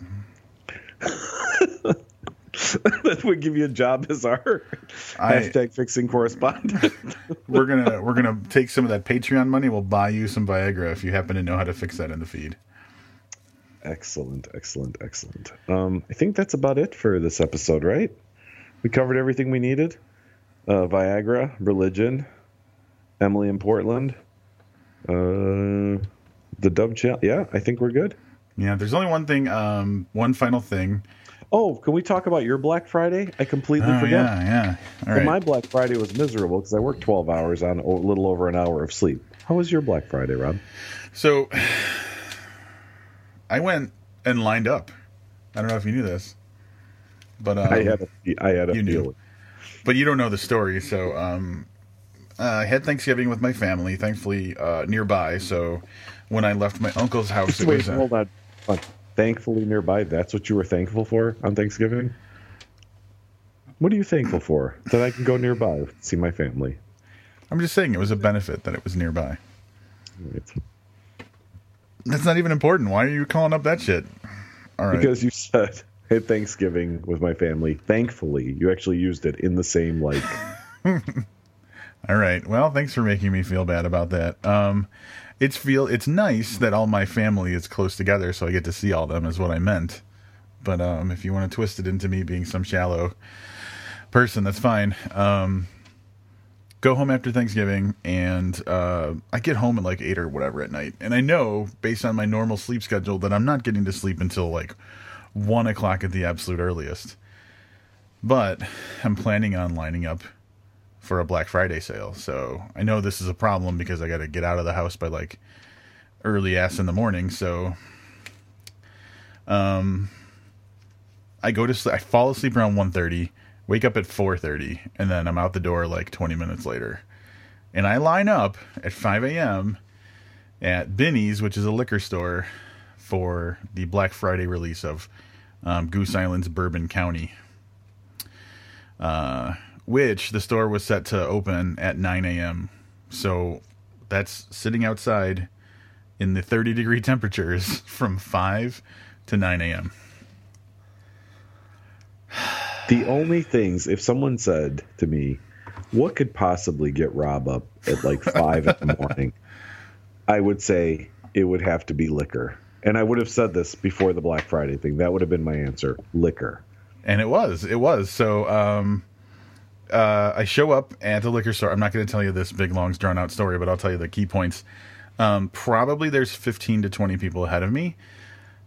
That would give you a job as our hashtag fixing correspondent. We're gonna take some of that Patreon money. We'll buy you some Viagra if you happen to know how to fix that in the feed. Excellent. I think that's about it for this episode, right? We covered everything we needed. Viagra, religion, Emily in Portland, the dub chat. Yeah, I think we're good. Yeah, there's only one thing, one final thing. Oh, can we talk about your Black Friday? I completely forgot. Yeah. All right. My Black Friday was miserable because I worked 12 hours on a little over an hour of sleep. How was your Black Friday, Rob? So I went and lined up. I don't know if you knew this. But I had a feeling. But you don't know the story, so I had Thanksgiving with my family, thankfully nearby. So when I left my uncle's house, it was hold on. Thankfully nearby. That's what you were thankful for on Thanksgiving? What are you thankful for? That I can go nearby and see my family. I'm just saying it was a benefit that it was nearby. Right. That's not even important. Why are you calling up that shit? All right. Because you said at Thanksgiving with my family. Thankfully, you actually used it in the same, like... All right. Well, thanks for making me feel bad about that. It's nice that all my family is close together, so I get to see all them is what I meant. But if you want to twist it into me being some shallow person, that's fine. Go home after Thanksgiving, and I get home at like 8 or whatever at night. And I know, based on my normal sleep schedule, that I'm not getting to sleep until like 1 o'clock at the absolute earliest. But I'm planning on lining up for a Black Friday sale. So I know this is a problem because I got to get out of the house by like early ass in the morning. So I go to sleep, I fall asleep around 1:30, wake up at 4:30, and then I'm out the door like 20 minutes later. And I line up at 5 a.m. at Binny's, which is a liquor store, for the Black Friday release of Goose Island's Bourbon County. Which the store was set to open at 9 a.m. So that's sitting outside in the 30-degree temperatures from 5 to 9 a.m. The only things, if someone said to me, what could possibly get Rob up at like 5 in the morning, I would say it would have to be liquor. And I would have said this before the Black Friday thing. That would have been my answer, liquor. And it was. It was. So, I show up at the liquor store. I'm not going to tell you this big, long, drawn-out story, but I'll tell you the key points. Probably there's 15 to 20 people ahead of me.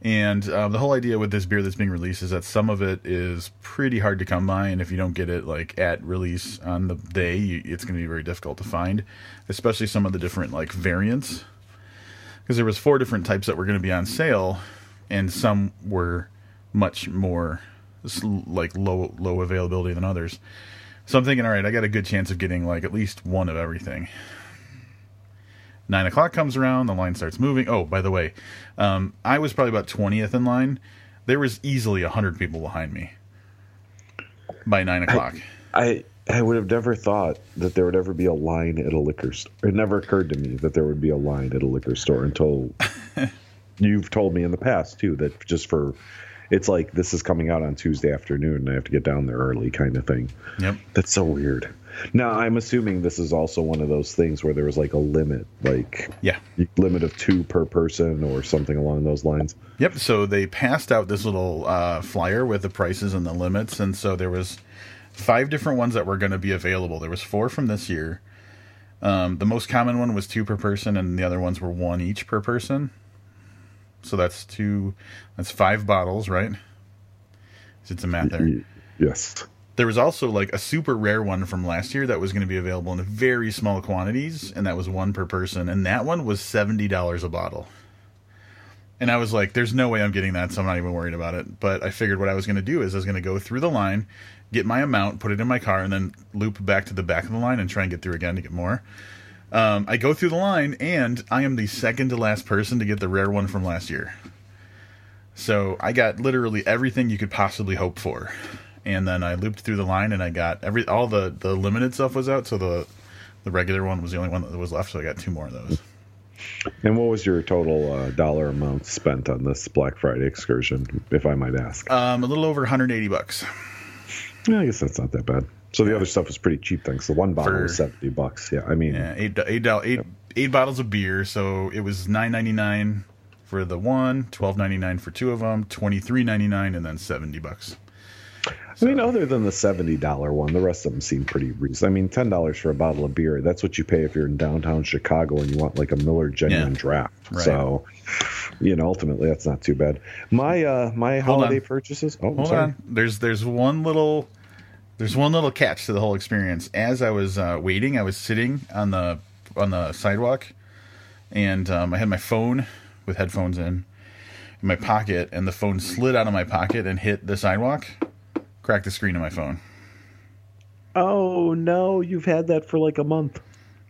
And the whole idea with this beer that's being released is that some of it is pretty hard to come by. And if you don't get it like at release on the day, it's going to be very difficult to find, especially some of the different like variants. Because there was 4 different types that were going to be on sale, and some were much more like low availability than others. So I'm thinking, all right, I got a good chance of getting like at least one of everything. 9 o'clock comes around, the line starts moving. Oh, by the way, I was probably about 20th in line. There was easily 100 people behind me by 9 o'clock. I would have never thought that there would ever be a line at a liquor store. It never occurred to me that there would be a line at a liquor store until you've told me in the past too, that just for... It's like, this is coming out on Tuesday afternoon, and I have to get down there early kind of thing. Yep. That's so weird. Now, I'm assuming this is also one of those things where there was, like, a limit. Like, yeah, limit of 2 per person or something along those lines. Yep. So they passed out this little flyer with the prices and the limits. And so there was 5 different ones that were going to be available. There was 4 from this year. The most common one was 2 per person, and the other ones were 1 each per person. So that's 2, that's 5 bottles, right? It's a math there. Yes. There was also like a super rare one from last year that was going to be available in very small quantities, and that was 1 per person, and that one was $70 a bottle. And I was like, there's no way I'm getting that, so I'm not even worried about it. But I figured what I was going to do is I was going to go through the line, get my amount, put it in my car, and then loop back to the back of the line and try and get through again to get more. I go through the line, and I am the second to last person to get the rare one from last year. So I got literally everything you could possibly hope for. And then I looped through the line, and I got all the limited stuff was out, so the regular one was the only one that was left, so I got 2 more of those. And what was your total dollar amount spent on this Black Friday excursion, if I might ask? A little over $180. Yeah, I guess that's not that bad. So the other stuff was pretty cheap, thanks. The 1 bottle was $70. Yeah, I mean, eight bottles of beer. So it was $9.99 for the 1, $12.99 for 2 of them, $23.99, and then $70. So, I mean, other than the $70 one, the rest of them seem pretty reasonable. I mean, $10 for a bottle of beer, that's what you pay if you're in downtown Chicago and you want like a Miller Genuine Draft. Right. So, you know, ultimately that's not too bad. My my holiday purchases. Oh, hold on. There's one little catch to the whole experience. As I was waiting, I was sitting on the sidewalk, and I had my phone with headphones in my pocket, and the phone slid out of my pocket and hit the sidewalk, cracked the screen of my phone. Oh, no, you've had that for like a month.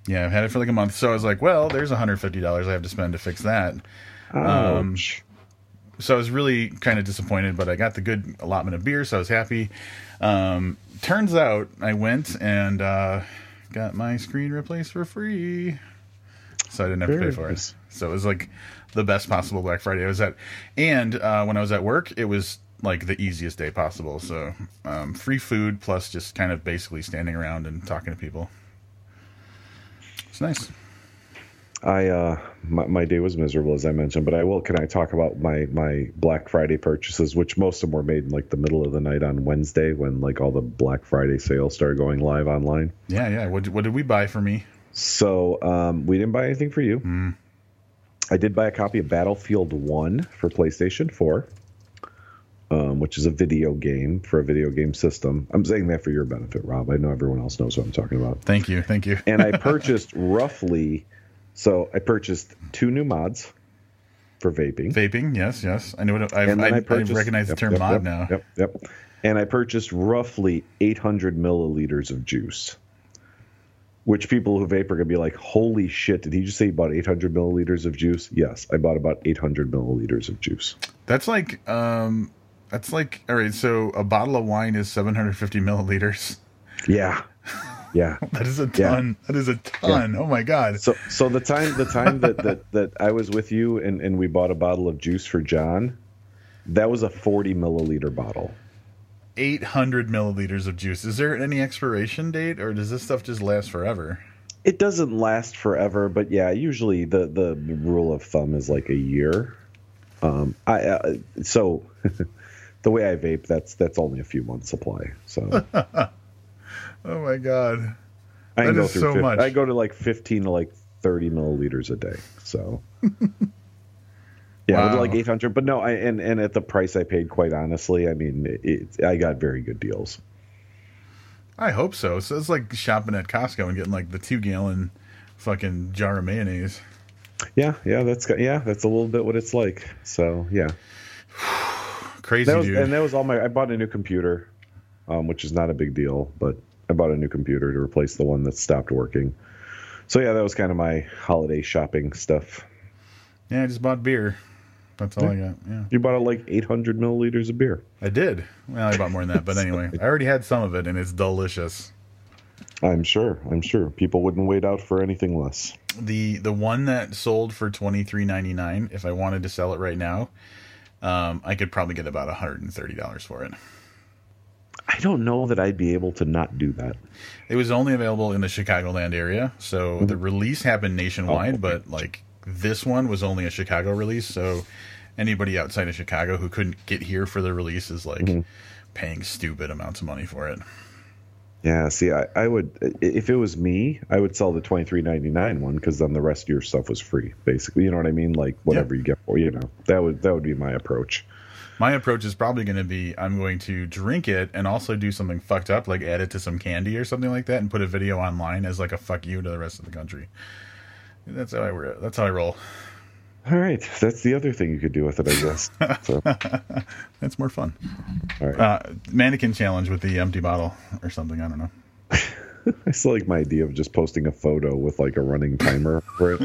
Yeah, I've had it for like a month. So I was like, well, there's $150 I have to spend to fix that. Ouch. So I was really kind of disappointed, but I got the good allotment of beer, so I was happy. Turns out I went and got my screen replaced for free, so I didn't have to pay for it. So it was like the best possible Black Friday I was at. And when I was at work, it was like the easiest day possible. So free food plus just kind of basically standing around and talking to people. It's nice. My day was miserable, as I mentioned, but can I talk about my Black Friday purchases, which most of them were made in like the middle of the night on Wednesday when like all the Black Friday sales started going live online. Yeah. What did we buy for me? So, we didn't buy anything for you. Mm. I did buy a copy of Battlefield 1 for PlayStation 4, which is a video game for a video game system. I'm saying that for your benefit, Rob. I know everyone else knows what I'm talking about. Thank you. And I purchased I purchased two new mods for vaping. Vaping, yes. I know what I recognize the term mod now. Yep. And I purchased roughly 800 milliliters of juice, which people who vape are going to be like, holy shit, did he just say he bought 800 milliliters of juice? Yes, I bought about 800 milliliters of juice. That's like, all right, so a bottle of wine is 750 milliliters. Yeah. That is a ton. Yeah. Oh my God. So the time that I was with you and we bought a bottle of juice for John, that was a 40 milliliter bottle. 800 milliliters of juice. Is there any expiration date, or does this stuff just last forever? It doesn't last forever, but yeah, usually the rule of thumb is like a year. So the way I vape, that's only a few months supply. So. Oh my God. That is so much. I go to like 15 to like 30 milliliters a day. So yeah, wow. Like 800, but no, and at the price I paid, quite honestly, I mean, I got very good deals. I hope so. So it's like shopping at Costco and getting like the 2-gallon fucking jar of mayonnaise. Yeah. That's a little bit what it's like. So yeah. Crazy. Dude. And that was all I bought a new computer, which is not a big deal, but I bought a new computer to replace the one that stopped working. So yeah, that was kind of my holiday shopping stuff. Yeah, I just bought beer. That's all I got. Yeah. You bought like 800 milliliters of beer. I did. Well, I bought more than that, but anyway, I already had some of it, and it's delicious. I'm sure people wouldn't wait out for anything less. The one that sold for $23.99, if I wanted to sell it right now, I could probably get about $130 for it. I don't know that I'd be able to not do that. It was only available in the Chicagoland area, so the release happened nationwide, but like this one was only a Chicago release, so anybody outside of Chicago who couldn't get here for the release is like paying stupid amounts of money for it. Yeah, see, I would, if it was me, I would sell the $23.99 one, because then the rest of your stuff was free, basically. You know what I mean? Like whatever you get for, that would be my approach. My approach is probably going to be I'm going to drink it and also do something fucked up, like add it to some candy or something like that, and put a video online as like a fuck you to the rest of the country. That's how I roll. All right, that's the other thing you could do with it, I guess. So. That's more fun. All right, mannequin challenge with the empty bottle or something. I don't know. I still like my idea of just posting a photo with like a running timer for it.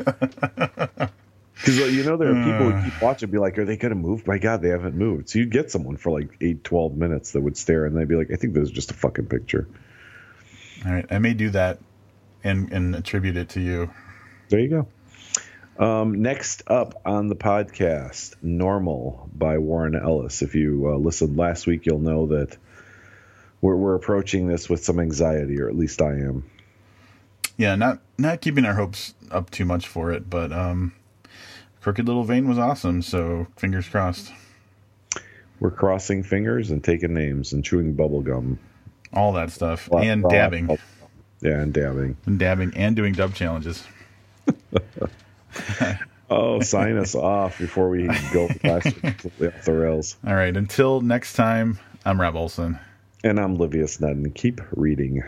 Because, you know, there are people who keep watching and be like, are they going to move? My God, they haven't moved. So you'd get someone for like 12 minutes that would stare, and they'd be like, I think this is just a fucking picture. All right. I may do that and attribute it to you. There you go. Next up on the podcast, Normal by Warren Ellis. If you listened last week, you'll know that we're approaching this with some anxiety, or at least I am. Yeah, not keeping our hopes up too much for it, but... Crooked Little Vein was awesome, so fingers crossed. We're crossing fingers and taking names and chewing bubble gum. All that stuff. And dabbing. Yeah, and dabbing. And dabbing and doing dub challenges. Oh, sign us off before we go completely off the rails. All right, until next time, I'm Rob Olson. And I'm Livius Nudden. Keep reading.